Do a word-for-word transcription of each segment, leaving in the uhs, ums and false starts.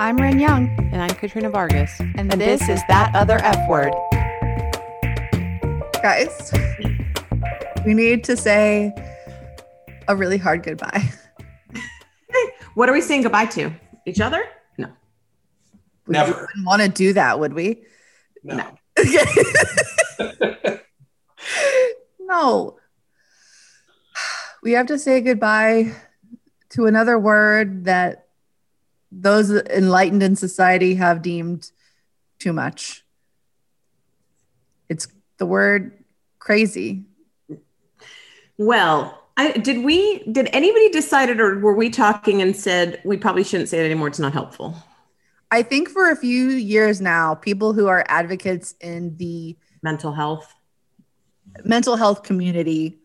I'm Ren Young. And I'm Katrina Vargas. And, and this, this is That Other F Word. Guys, we need to say a really hard goodbye. What are we saying goodbye to? Each other? No. We Never. wouldn't want to do that, would we? No. No. Okay. No. We have to say goodbye to another word that those enlightened in society have deemed too much. It's the word crazy. Well, I, did we, did anybody decide it, or were we talking and said, we probably shouldn't say it anymore, it's not helpful? I think for a few years now, people who are advocates in the mental health, mental health community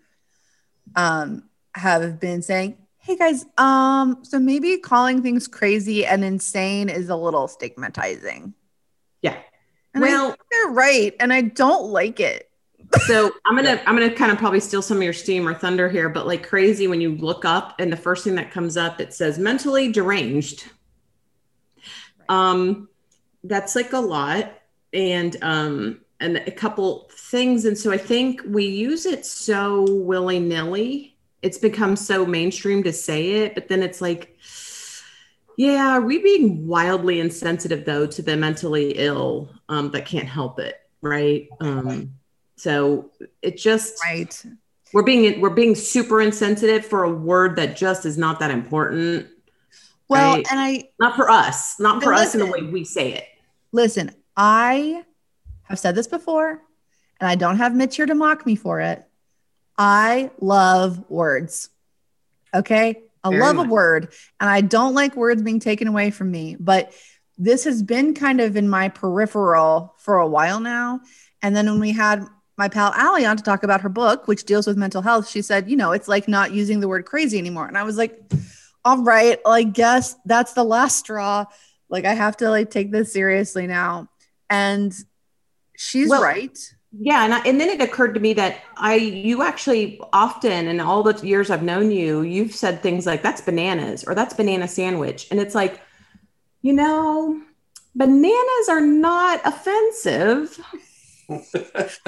um, have been saying, hey guys, um, so maybe calling things crazy and insane is a little stigmatizing. Yeah. And well, I think they're right, and I don't like it. So I'm gonna I'm gonna kind of probably steal some of your steam or thunder here, but like crazy, when you look up and the first thing that comes up, it says mentally deranged. Um, that's like a lot, and um, and a couple things, and so I think we use it so willy-nilly. It's become so mainstream to say it, but then it's like, yeah, are we being wildly insensitive though to the mentally ill um, that can't help it, right? Um, so it just right. We're being we're being super insensitive for a word that just is not that important. Well, right? and I not for us, not for us listen, in the way we say it. Listen, I have said this before, and I don't have Mitch here to mock me for it. I love words. Okay. I Very love much. a word, and I don't like words being taken away from me, but this has been kind of in my peripheral for a while now. And then when we had my pal Ali on to talk about her book, which deals with mental health, she said, you know, it's like not using the word crazy anymore. And I was like, all right, I guess that's the last straw. Like I have to like take this seriously now. And she's well, right. Yeah. And, I, and then it occurred to me that I, you actually often, in all the years I've known you, you've said things like that's bananas or that's banana sandwich. And it's like, you know, bananas are not offensive.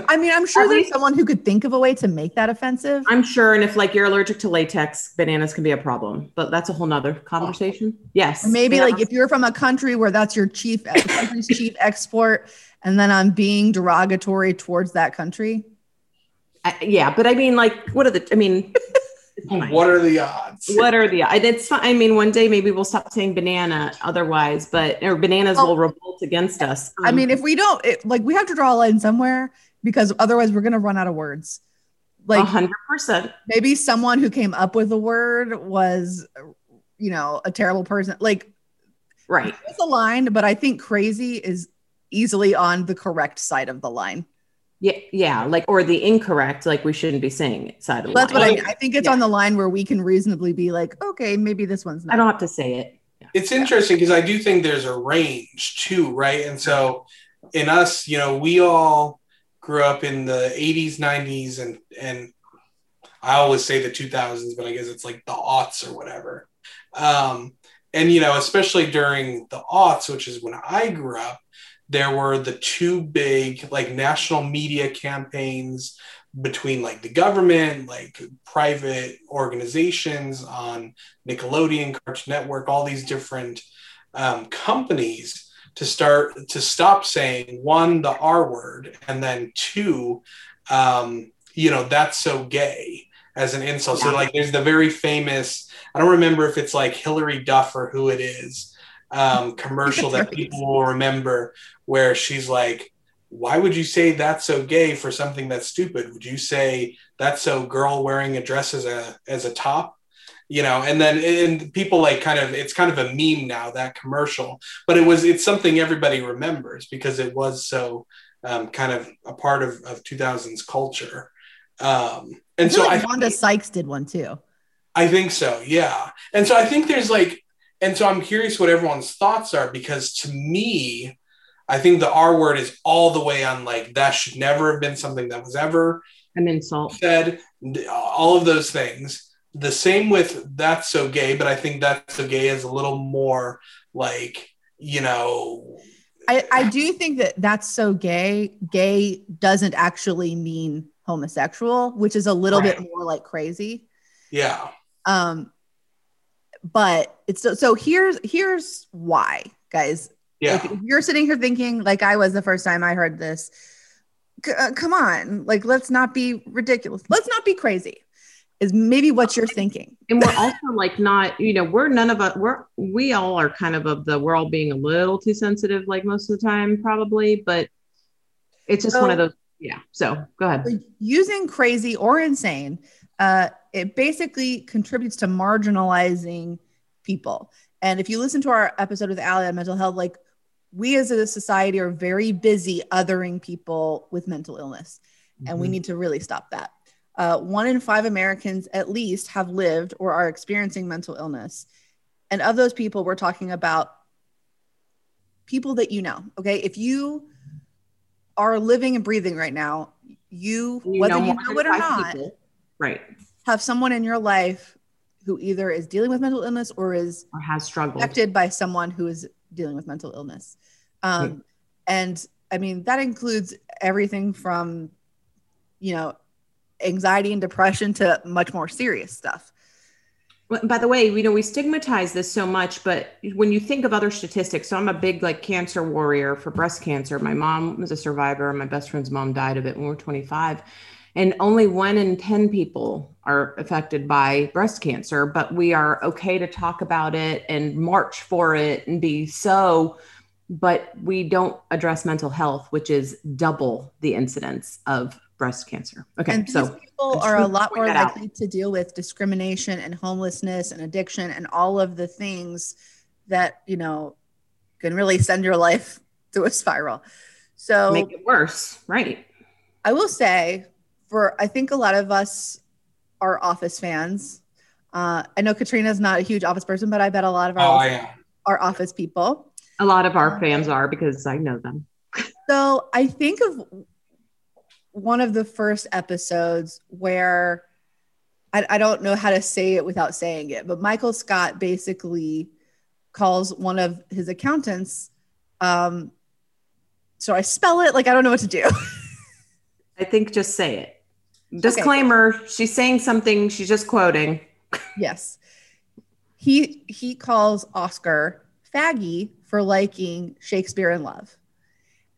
I mean, I'm sure At there's least, someone who could think of a way to make that offensive. I'm sure. And if like you're allergic to latex, bananas can be a problem, but that's a whole nother conversation. Yes. Or maybe bananas. Like if you're from a country where that's your chief, country's chief export, and then I'm being derogatory towards that country. Uh, yeah. But I mean, like, what are the, I mean, what are the odds? What are the, it's fine. I mean, one day maybe we'll stop saying banana otherwise, but or bananas oh. will revolt against us. Um, I mean, if we don't, it, like we have to draw a line somewhere, because otherwise we're going to run out of words. Like one hundred percent. Maybe someone who came up with the word was, you know, a terrible person. Like, right. It's a line, but I think crazy is easily on the correct side of the line. Yeah. Yeah. Like, or the incorrect, like we shouldn't be saying it side of the That's line. That's what I mean. I think it's yeah. on the line where we can reasonably be like, okay, maybe this one's not. I don't have to say it. Yeah. It's interesting because I do think there's a range too. Right. And so in us, you know, we all grew up in the eighties, nineties, and, and I always say the two thousands, but I guess it's like the aughts or whatever. Um, and, you know, especially during the aughts, which is when I grew up, there were the two big like national media campaigns between like the government, like private organizations on Nickelodeon, Cartoon Network, all these different um, companies to start to stop saying one, the R word, and then two, um, you know, that's so gay as an insult. So like there's the very famous, I don't remember if it's like Hilary Duff or who it is, um commercial that people will remember where she's like, why would you say that's so gay for something that's stupid? Would you say that's so girl wearing a dress as a as a top, you know? And then and people like kind of, it's kind of a meme now, that commercial, but it was it's something everybody remembers because it was so um kind of a part of, of two thousands culture. Um and I so like I Wanda Sykes did one too. I think so, yeah. And so I think there's like And so I'm curious what everyone's thoughts are, because to me, I think the R word is all the way on like, that should never have been something that was ever an insult said, all of those things. The same with that's so gay, but I think that's so gay is a little more like you know. I, I do think that that's so gay. Gay doesn't actually mean homosexual, which is a little right. bit more like crazy. Yeah. Um, but it's so, so here's, here's why, guys. Yeah. Like, if you're sitting here thinking like I was the first time I heard this, c- uh, come on, like, let's not be ridiculous. Let's not be crazy is maybe what you're thinking. And we're also like not, you know, we're none of us, we're, we all are kind of of the, we're all being a little too sensitive, like most of the time probably, but it's just so, one of those. Yeah. So go ahead. Using crazy or insane, uh, it basically contributes to marginalizing people. And if you listen to our episode with Ali on mental health, like, we as a society are very busy othering people with mental illness. Mm-hmm. And we need to really stop that. Uh, one in five Americans at least have lived or are experiencing mental illness. And of those people, we're talking about people that you know, okay? If you are living and breathing right now, you, you whether know you know it or not, people. Right. Have someone in your life who either is dealing with mental illness or is or has struggled affected by someone who is dealing with mental illness. Um, mm-hmm. And I mean, that includes everything from, you know, anxiety and depression to much more serious stuff. Well, by the way, you know, we stigmatize this so much, but when you think of other statistics, so I'm a big like cancer warrior for breast cancer. My mom was a survivor. My best friend's mom died of it when we were twenty-five. And only one in ten people are affected by breast cancer, but we are okay to talk about it and march for it and be so, but we don't address mental health, which is double the incidence of breast cancer. Okay. And so people are a lot more likely out. to deal with discrimination and homelessness and addiction and all of the things that, you know, can really send your life through a spiral. So make it worse. Right. I will say for, I think a lot of us are Office fans. Uh, I know Katrina's not a huge Office person, but I bet a lot of our oh, are Office people. A lot of our fans are because I know them. So I think of one of the first episodes where I, I don't know how to say it without saying it, but Michael Scott basically calls one of his accountants. Um, so I spell it like, I don't know what to do. I think just say it. Disclaimer. Okay. She's saying something. She's just quoting. Yes. He, he calls Oscar faggy for liking Shakespeare in Love.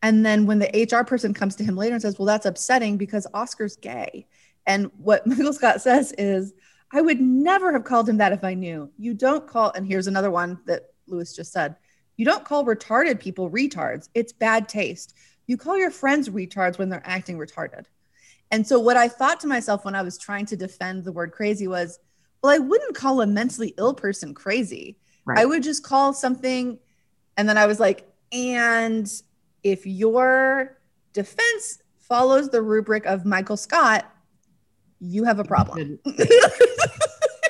And then when the H R person comes to him later and says, well, that's upsetting because Oscar's gay. And what Michael Scott says is, I would never have called him that if I knew. You don't call, and here's another one that Lewis just said, you don't call retarded people retards. It's bad taste. You call your friends retards when they're acting retarded. And so what I thought to myself when I was trying to defend the word crazy was, well, I wouldn't call a mentally ill person crazy. Right. I would just call something. And then I was like, and if your defense follows the rubric of Michael Scott, you have a problem. If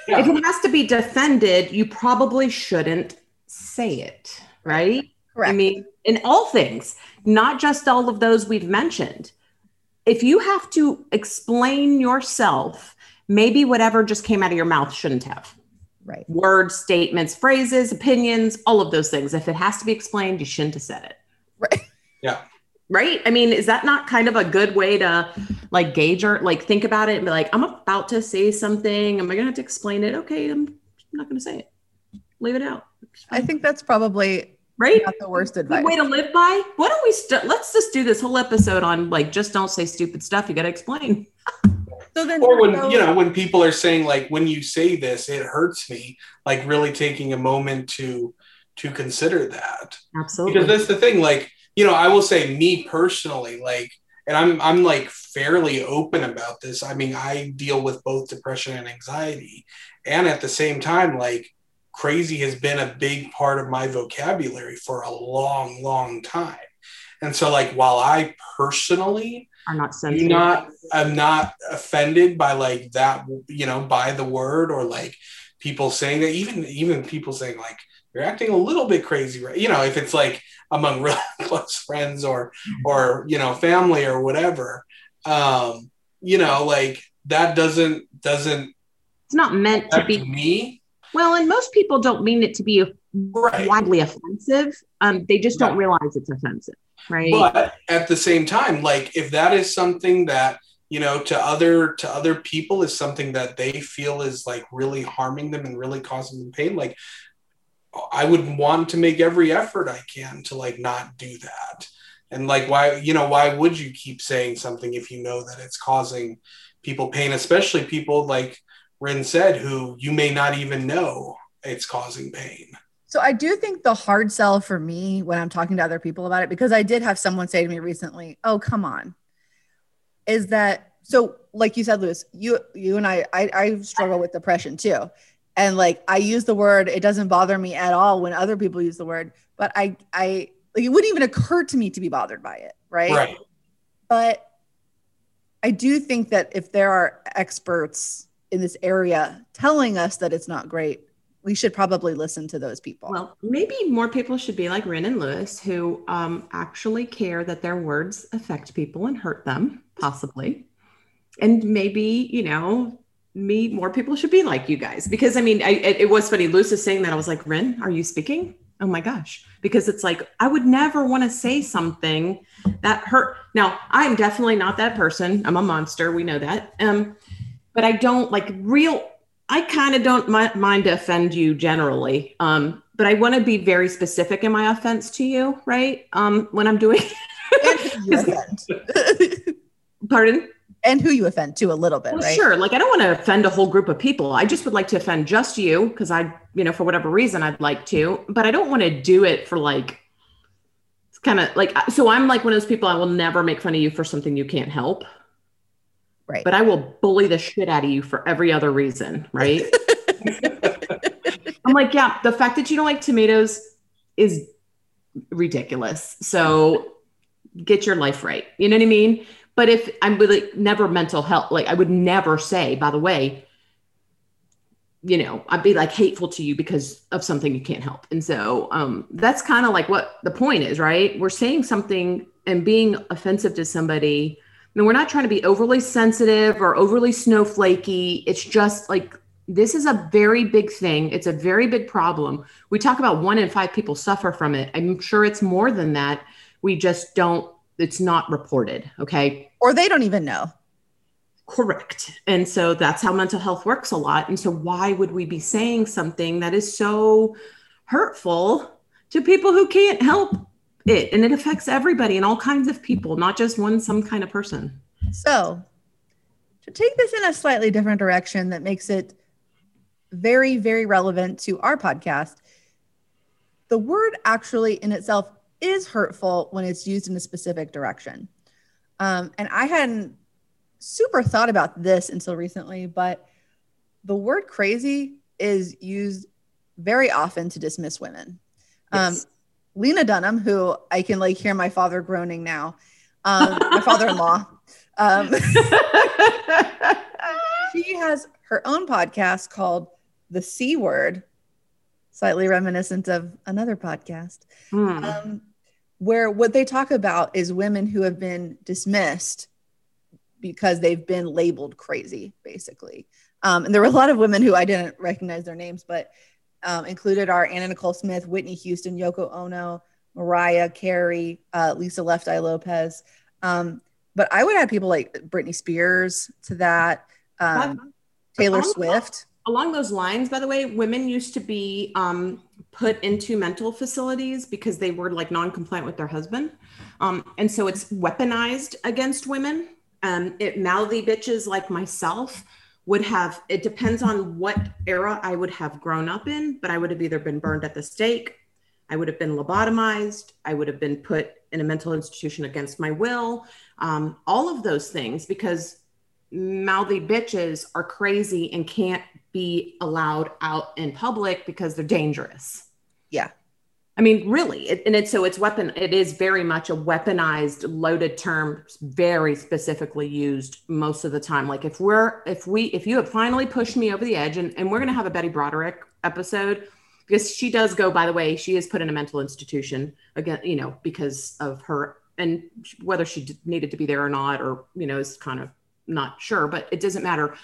it has to be defended, you probably shouldn't say it, right? Correct. I mean, in all things, not just all of those we've mentioned. If you have to explain yourself, maybe whatever just came out of your mouth shouldn't have. Right. Words, statements, phrases, opinions, all of those things. If it has to be explained, you shouldn't have said it. Right. Yeah. Right. I mean, is that not kind of a good way to like gauge or like think about it and be like, I'm about to say something. Am I going to have to explain it? Okay. I'm not going to say it. Leave it out. I think that's probably right. Not the worst advice. Good way to live by. Why don't we, st- let's just do this whole episode on like, just don't say stupid stuff. You got to explain. So then, or when, you know, when people are saying like, when you say this, it hurts me, like really taking a moment to, to consider that. Absolutely. Because that's the thing. Like, you know, I will say me personally, like, and I'm, I'm like fairly open about this. I mean, I deal with both depression and anxiety. And at the same time, like crazy has been a big part of my vocabulary for a long, long time. And so like, while I personally I'm not sensitive. do not, I'm not offended by like that, you know, by the word or like people saying that, even, even people saying like, you're acting a little bit crazy, right? You know, if it's like among really close friends or, or, you know, family or whatever, um, you know, like that doesn't, doesn't, it's not meant to be me. Well, and most people don't mean it to be right. widely offensive. Um, they just don't right. realize it's offensive, right? But at the same time, like if that is something that, you know, to other to other people is something that they feel is like really harming them and really causing them pain, like I would want to make every effort I can to like not do that. And like, why, you know, why would you keep saying something if you know that it's causing people pain, especially people like Ren said, who you may not even know it's causing pain. So I do think the hard sell for me when I'm talking to other people about it, because I did have someone say to me recently, oh, come on, is that, so like you said, Louis, you, you and I, I, I struggle with depression too. And like, I use the word, it doesn't bother me at all when other people use the word, but I, I, like, it wouldn't even occur to me to be bothered by it, right? Right. But I do think that if there are experts in this area telling us that it's not great, we should probably listen to those people. Well, maybe more people should be like Ren and Louis, who um, actually care that their words affect people and hurt them, possibly. And maybe, you know, me, more people should be like you guys. Because, I mean, I, it, it was funny. Louis is saying that. I was like, Ren, are you speaking? Oh my gosh, because it's like, I would never want to say something that hurt. Now, I'm definitely not that person. I'm a monster. We know that. Um, but I don't like real, I kind of don't mi- mind to offend you generally. Um, but I want to be very specific in my offense to you, right? Um, when I'm doing it. Pardon? And who you offend to a little bit, well, right? Sure. Like, I don't want to offend a whole group of people. I just would like to offend just you because I, you know, for whatever reason I'd like to, but I don't want to do it for like, it's kind of like, so I'm like one of those people, I will never make fun of you for something you can't help. Right. But I will bully the shit out of you for every other reason, right? I'm like, yeah, the fact that you don't like tomatoes is ridiculous. So get your life right. You know what I mean? But if I'm really like, never mental health, like I would never say, by the way, you know, I'd be like hateful to you because of something you can't help. And so um, that's kind of like what the point is, right? We're saying something and being offensive to somebody. I mean, we're not trying to be overly sensitive or overly snowflakey. It's just like, this is a very big thing. It's a very big problem. We talk about one in five people suffer from it. I'm sure it's more than that. We just don't. It's not reported, okay? Or they don't even know. Correct. And so that's how mental health works a lot. And so why would we be saying something that is so hurtful to people who can't help it? And it affects everybody and all kinds of people, not just one, some kind of person. So to take this in a slightly different direction that makes it very, very relevant to our podcast, the word actually in itself is hurtful when it's used in a specific direction. Um, and I hadn't super thought about this until recently, but the word crazy is used very often to dismiss women. Um, yes. Lena Dunham, who I can like hear my father groaning now, um, my father-in-law, um, she has her own podcast called The C Word, slightly reminiscent of another podcast. Hmm. Um, where what they talk about is women who have been dismissed because they've been labeled crazy, basically. Um, and there were a lot of women who I didn't recognize their names, but um, included are Anna Nicole Smith, Whitney Houston, Yoko Ono, Mariah Carey, uh, Lisa Left Eye Lopez. Um, but I would add people like Britney Spears to that, um, Taylor Swift. Along those lines, by the way, women used to be um, put into mental facilities because they were like non-compliant with their husband. Um, and so it's weaponized against women. Um, it mouthy bitches like myself would have, it depends on what era I would have grown up in, but I would have either been burned at the stake, I would have been lobotomized, I would have been put in a mental institution against my will, um, all of those things, because mouthy bitches are crazy and can't be allowed out in public because they're dangerous. Yeah. I mean, really. It, and it's so it's weapon. It is very much a weaponized, loaded term, very specifically used most of the time. Like if we're, if we, if you have finally pushed me over the edge, and, and we're going to have a Betty Broderick episode because she does go, by the way, she is put in a mental institution again, you know, because of her and whether she needed to be there or not, or, you know, is kind of not sure, but it doesn't matter.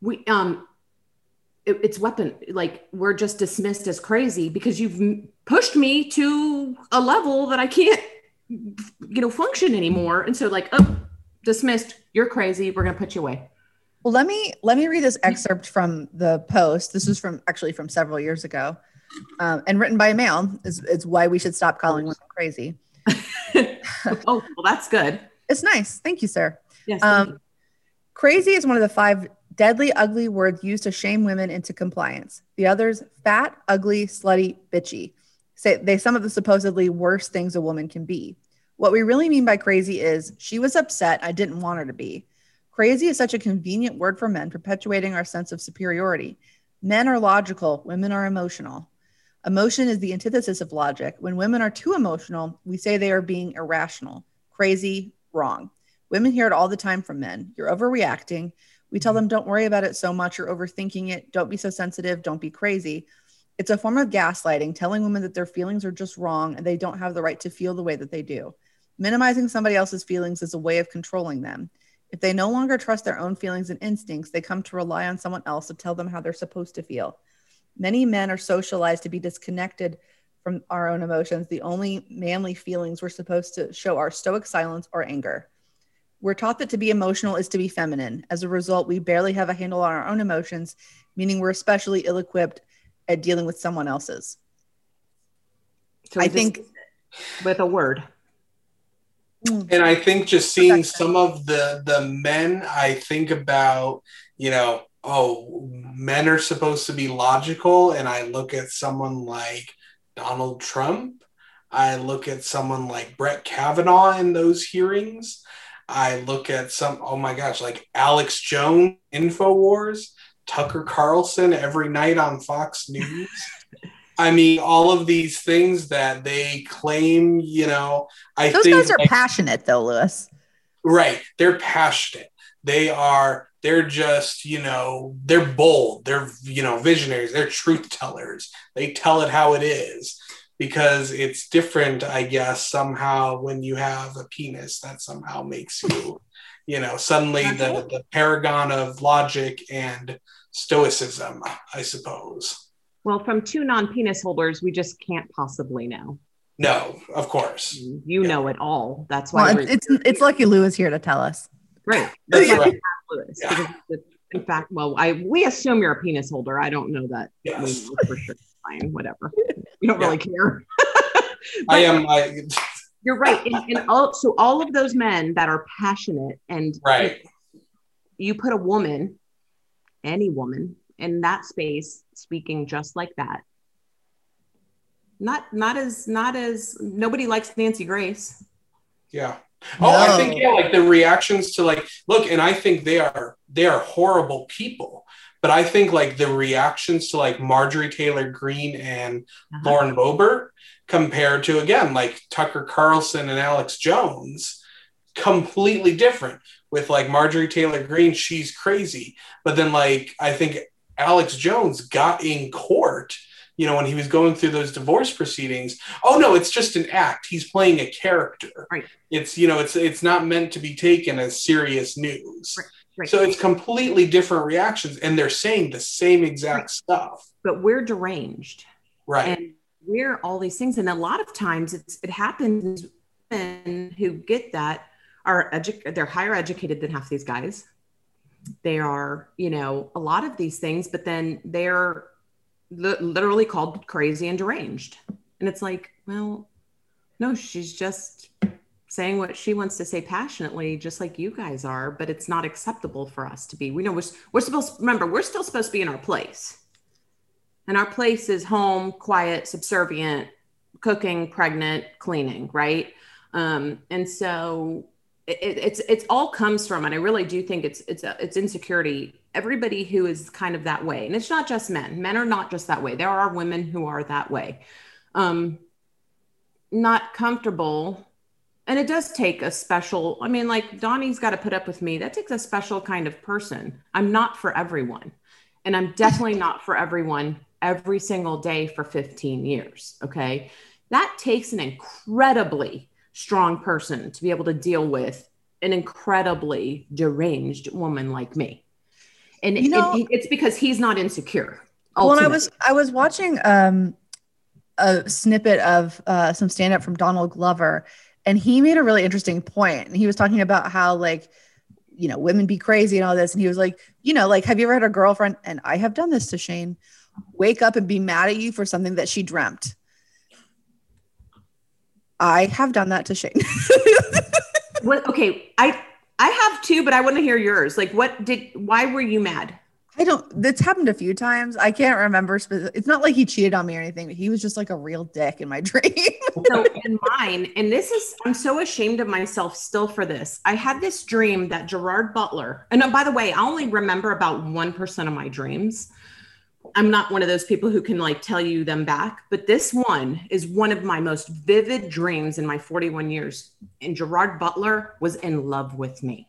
We, um, it, it's weapon, like we're just dismissed as crazy because you've pushed me to a level that I can't, you know, function anymore. And so like, oh, dismissed, you're crazy, we're going to put you away. Well, let me, let me read this excerpt from the Post. This is from actually from several years ago, um, and written by a male. It's, it's why we should stop calling women crazy. Oh, well, that's good. It's nice. Thank you, sir. Yes. Um, you. Crazy is one of the five deadly, ugly words used to shame women into compliance. The others, fat, ugly, slutty, bitchy. Say they some of the supposedly worst things a woman can be. What we really mean by crazy is she was upset. I didn't want her to be. Crazy is such a convenient word for men, perpetuating our sense of superiority. Men are logical. Women are emotional. Emotion is the antithesis of logic. When women are too emotional, we say they are being irrational. Crazy, wrong. Women hear it all the time from men. You're overreacting. We tell them, don't worry about it so much. You're overthinking it. Don't be so sensitive. Don't be crazy. It's a form of gaslighting, telling women that their feelings are just wrong and they don't have the right to feel the way that they do. Minimizing somebody else's feelings is a way of controlling them. If they no longer trust their own feelings and instincts, they come to rely on someone else to tell them how they're supposed to feel. Many men are socialized to be disconnected from our own emotions. The only manly feelings we're supposed to show are stoic silence or anger. We're taught that to be emotional is to be feminine. As a result, we barely have a handle on our own emotions, meaning we're especially ill-equipped at dealing with someone else's. So I think with a word. And I think just seeing some of the, the men, I think about, you know, oh, men are supposed to be logical. And I look at someone like Donald Trump. I look at someone like Brett Kavanaugh in those hearings. I look at some, oh my gosh, like Alex Jones, Infowars, Tucker Carlson every night on Fox News. I mean, all of these things that they claim, you know, I those think those guys are like, passionate though, Lewis. Right. They're passionate. They are, they're just, you know, they're bold. They're, you know, visionaries. They're truth tellers. They tell it how it is. Because it's different, I guess, somehow when you have a penis that somehow makes you, you know, suddenly the, the paragon of logic and stoicism, I suppose. Well, from two non-penis holders, we just can't possibly know. No, of course. You yeah. know it all. That's why well, it's it's lucky Lou is here to tell us. Right. That's right. Lewis, yeah. In fact, well, I we assume you're a penis holder. I don't know that yes. we know for sure. Fine, whatever. You don't yeah. really care. I am. I... You're right. And, and all, so all of those men that are passionate and right. you put a woman, any woman in that space speaking just like that. Not, not as, not as nobody likes Nancy Grace. Yeah. Oh, no. I think, yeah, like the reactions to like, look, and I think they are, they are horrible people. But I think like the reactions to like Marjorie Taylor Greene and uh-huh. Lauren Boebert compared to, again, like Tucker Carlson and Alex Jones, completely different. With like Marjorie Taylor Greene, she's crazy. But then like I think Alex Jones got in court, you know, when he was going through those divorce proceedings. Oh, no, it's just an act. He's playing a character. Right. It's, you know, it's it's not meant to be taken as serious news. Right. Right. So it's completely different reactions, and they're saying the same exact right. stuff. But we're deranged, right? And we're all these things, and a lot of times it's, it happens. Women who get that are edu- they're higher educated than half these guys. They are, you know, a lot of these things, but then they're li- literally called crazy and deranged. And it's like, well, no, she's just saying what she wants to say passionately, just like you guys are, but it's not acceptable for us to be. We know we're, we're supposed to, remember, we're still supposed to be in our place. And our place is home, quiet, subservient, cooking, pregnant, cleaning, right? Um, and so it, it's it's all comes from, and I really do think it's it's it's insecurity. Everybody who is kind of that way, and it's not just men. Men are not just that way. There are women who are that way. Um, not comfortable. And it does take a special, I mean, like Donnie's got to put up with me. That takes a special kind of person. I'm not for everyone. And I'm definitely not for everyone every single day for fifteen years. Okay. That takes an incredibly strong person to be able to deal with an incredibly deranged woman like me. And you know, it, it's because he's not insecure. Ultimately. Well, I was I was watching um, a snippet of uh, some stand-up from Donald Glover, and he made a really interesting point. And he was talking about how, like, you know, women be crazy and all this. And he was like, you know, like, have you ever had a girlfriend, and I have done this to Shane, wake up and be mad at you for something that she dreamt? I have done that to Shane. Well, okay, I I have too, but I want to hear yours. Like, what did? Why were you mad? I don't. That's happened a few times. I can't remember. Specific, it's not like he cheated on me or anything. But he was just like a real dick in my dream. So in mine, and this is, I'm so ashamed of myself still for this. I had this dream that Gerard Butler. And by the way, I only remember about one percent of my dreams. I'm not one of those people who can like tell you them back, but this one is one of my most vivid dreams in my forty-one years. And Gerard Butler was in love with me.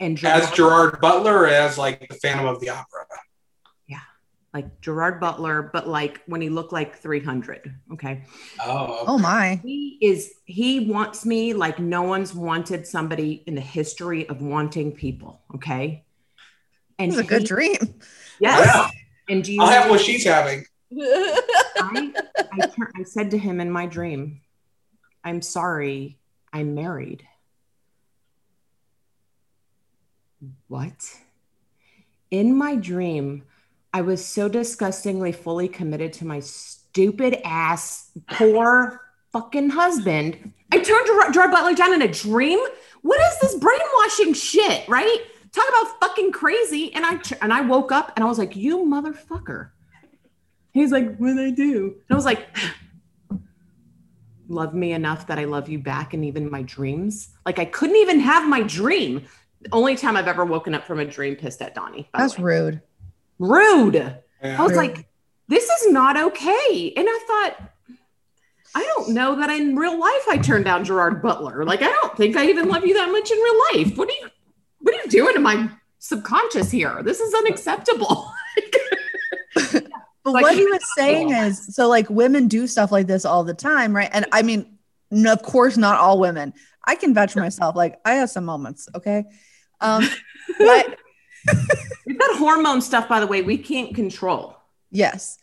And Gerard as Gerard Butler, or as like the Phantom of the Opera. Yeah. Like Gerard Butler, but like when he looked like three hundred. Okay. Oh, oh my. He is, he wants me like no one's wanted somebody in the history of wanting people. Okay. And it's a good dream. Yes. Yeah. And do you I'll have what she's having. I, I, I said to him in my dream, I'm sorry, I'm married. What? In my dream, I was so disgustingly fully committed to my stupid ass, poor fucking husband. I turned Gerard, Gerard Butler down in a dream? What is this brainwashing shit, right? Talk about fucking crazy. And I and I woke up and I was like, you motherfucker. He's like, what did I do? And I was like, love me enough that I love you back. And even my dreams, like I couldn't even have my dream. The only time I've ever woken up from a dream pissed at Donnie. That's rude. Rude. Yeah. I was rude. Like, this is not okay. And I thought, I don't know that in real life I turned down Gerard Butler. Like, I don't think I even love you that much in real life. What do you What are you doing to my subconscious here? This is unacceptable. But what he was saying is, so like women do stuff like this all the time, right? And I mean, no, of course, not all women. I can vouch for myself. Like I have some moments, okay? Um, but that hormone stuff, by the way, we can't control. Yes.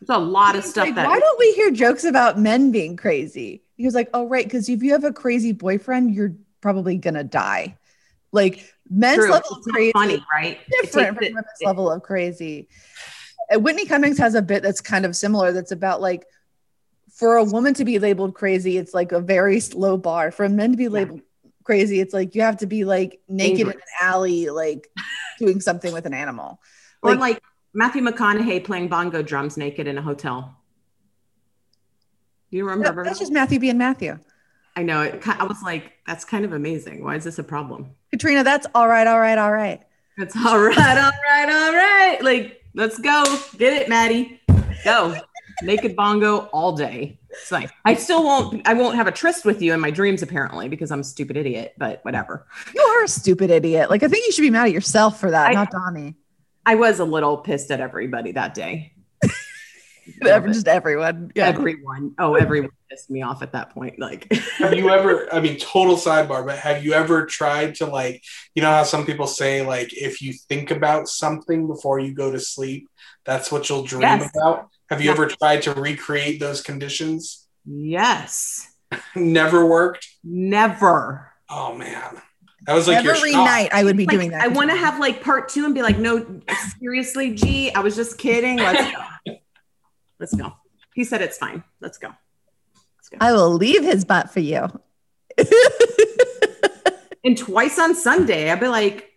There's a lot of stuff. Like, that why don't we hear jokes about men being crazy? He was like, oh, right. Because if you have a crazy boyfriend, you're probably going to die. Like men's True. level of crazy, funny, right? Different from women's it. level of crazy. Whitney Cummings has a bit that's kind of similar. That's about like, for a woman to be labeled crazy, it's like a very low bar. For men to be labeled yeah. crazy, it's like you have to be like naked Dangerous. in an alley, like doing something with an animal, like, or like Matthew McConaughey playing bongo drums naked in a hotel. You remember? That's just Matthew being Matthew. I know. It, I was like, that's kind of amazing. Why is this a problem? Katrina, that's all right, all right, all right. That's all right, all right, all right. Like, let's go. Get it, Maddie. Go. Naked bongo all day. It's like, I still won't, I won't have a tryst with you in my dreams, apparently, because I'm a stupid idiot, but whatever. You are a stupid idiot. Like, I think you should be mad at yourself for that, I, not Donnie. I was a little pissed at everybody that day. Ever, just everyone. Yeah. Everyone. Oh, everyone pissed me off at that point. Like, have you ever, I mean, total sidebar, but have you ever tried to, like, you know how some people say, like, if you think about something before you go to sleep, that's what you'll dream yes. about? Have you yes. ever tried to recreate those conditions? Yes. Never worked? Never. Oh, man. That was like every your night I would be like, doing that. I want to have like part two and be like, no, seriously, G, I was just kidding. Let's go. Let's go. He said it's fine. Let's go. Let's go. I will leave his butt for you. And twice on Sunday, I'd be like,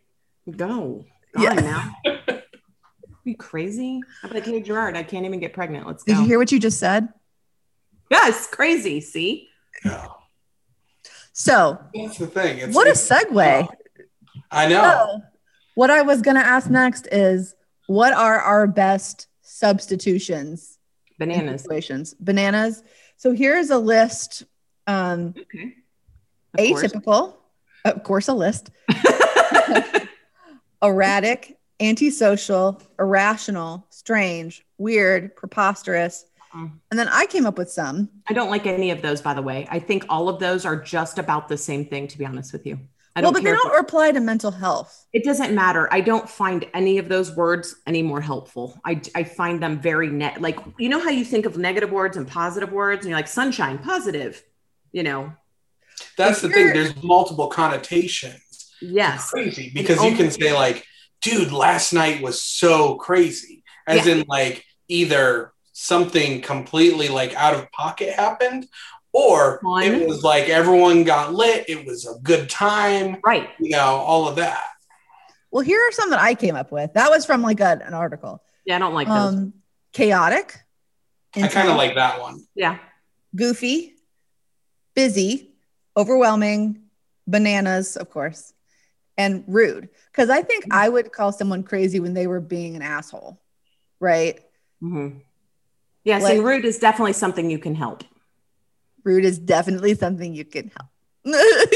go. Go yeah. on now. Are you crazy? I'd be like, hey, Gerard, I can't even get pregnant. Let's go. Did you hear what you just said? Yes, crazy. See? No. So, that's the thing. It's what it's, a segue. I know. So, what I was going to ask next is, what are our best substitutions? Bananas. Situations. Bananas. So here's a list. Um, okay. Of atypical, course. of course, a list. Erratic, antisocial, irrational, strange, weird, preposterous. Uh-uh. And then I came up with some. I don't like any of those, by the way. I think all of those are just about the same thing, to be honest with you. I well, don't but they don't apply to mental health. It doesn't matter. I don't find any of those words any more helpful. I, I find them very net. Like, you know how you think of negative words and positive words and you're like sunshine, positive, you know. That's the thing. There's multiple connotations. Yes. It's crazy because you can say like, dude, last night was so crazy. As yeah. in like either something completely like out of pocket happened or Fun. It was like everyone got lit. It was a good time. Right. You know, all of that. Well, here are some that I came up with. That was from like a, an article. Yeah, I don't like those. Um, chaotic. I kind of like that one. Yeah. Goofy. Busy. Overwhelming, bananas, of course, and rude. Because I think I would call someone crazy when they were being an asshole, right? Mm-hmm. Yeah, like, so rude is definitely something you can help. Rude is definitely something you can help.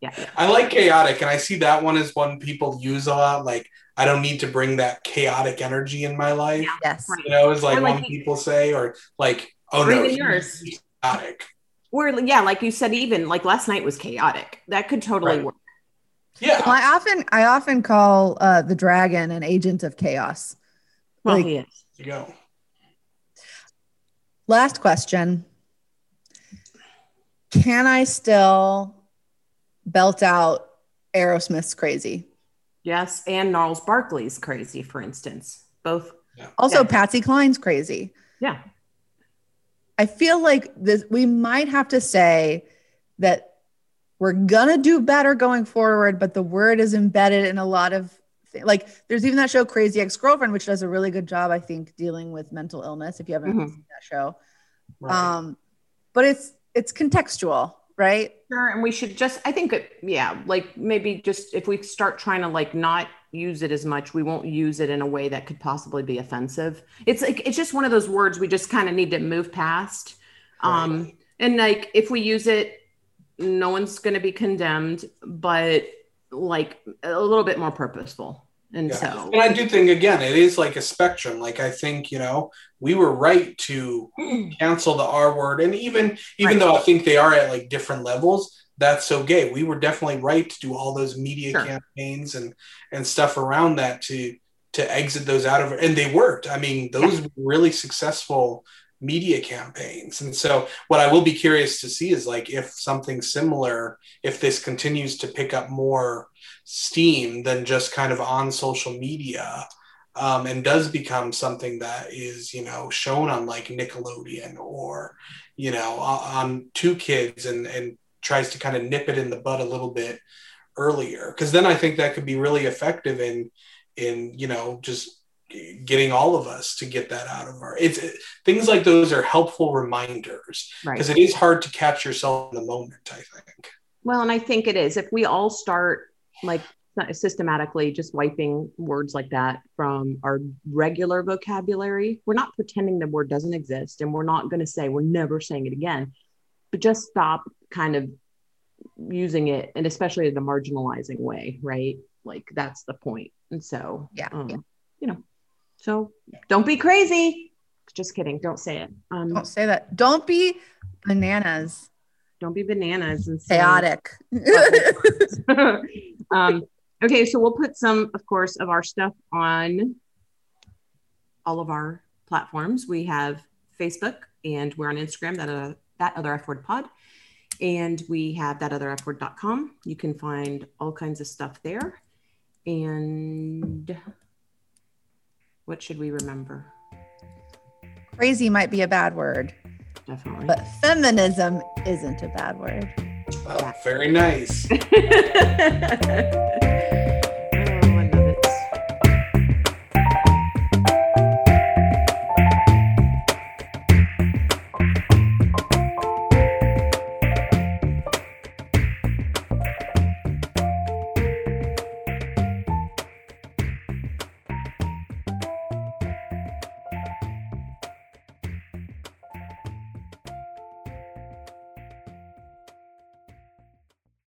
Yeah, I like chaotic, and I see that one as one people use a lot. Like, I don't need to bring that chaotic energy in my life. Yes, you know, is like, like one you, people say, or like, oh no, yours. Chaotic. Or, yeah, like you said, even like last night was chaotic. That could totally right. work. Yeah. Well, I often I often call uh, the dragon an agent of chaos. Well, like, he is. You go. Last question. Can I still belt out Aerosmith's Crazy? Yes, and Gnarls Barkley's Crazy, for instance. Both. Yeah. Also, yeah. Patsy Cline's Crazy. Yeah. I feel like this. We might have to say that we're gonna do better going forward, but the word is embedded in a lot of th- like. There's even that show Crazy Ex-Girlfriend, which does a really good job, I think, dealing with mental illness. If you haven't mm-hmm. seen that show, right. um, but it's it's contextual, right? Sure, and we should just. I think, it, yeah, like maybe just if we start trying to like not use it as much, we won't use it in a way that could possibly be offensive. It's like, it's just one of those words we just kind of need to move past. Um, right. And like, if we use it, no one's going to be condemned, but like a little bit more purposeful. And yeah. so, and I do think again, it is like a spectrum. Like I think, you know, we were right to cancel the R word. And even, even right. though I think they are at like different levels, That's So Gay. We were definitely right to do all those media sure. campaigns and, and stuff around that to, to exit those out of, and they worked. I mean, those yeah. were really successful media campaigns. And so what I will be curious to see is like, if something similar, if this continues to pick up more steam than just kind of on social media, um, and does become something that is, you know, shown on like Nickelodeon or, you know, on two kids and, and, tries to kind of nip it in the bud a little bit earlier. Cause then I think that could be really effective in, in, you know, just getting all of us to get that out of our, it's it, things like those are helpful reminders because right. it is hard to catch yourself in the moment, I think. Well, and I think it is, if we all start like systematically just wiping words like that from our regular vocabulary, we're not pretending the word doesn't exist. And we're not going to say, we're never saying it again, but just stop kind of using it, and especially in a marginalizing way, right? Like that's the point. And so, yeah, um, yeah. you know, so don't be crazy. Just kidding. Don't say it. Um, don't say that. Don't be bananas. Don't be bananas and chaotic. um, okay, so we'll put some, of course, of our stuff on all of our platforms. We have Facebook, and we're on Instagram. That uh, that other F Word pod. And we have that other f word dot com. You can find all kinds of stuff there. And what should we remember? Crazy might be a bad word. Definitely. But feminism isn't a bad word. Oh, very nice.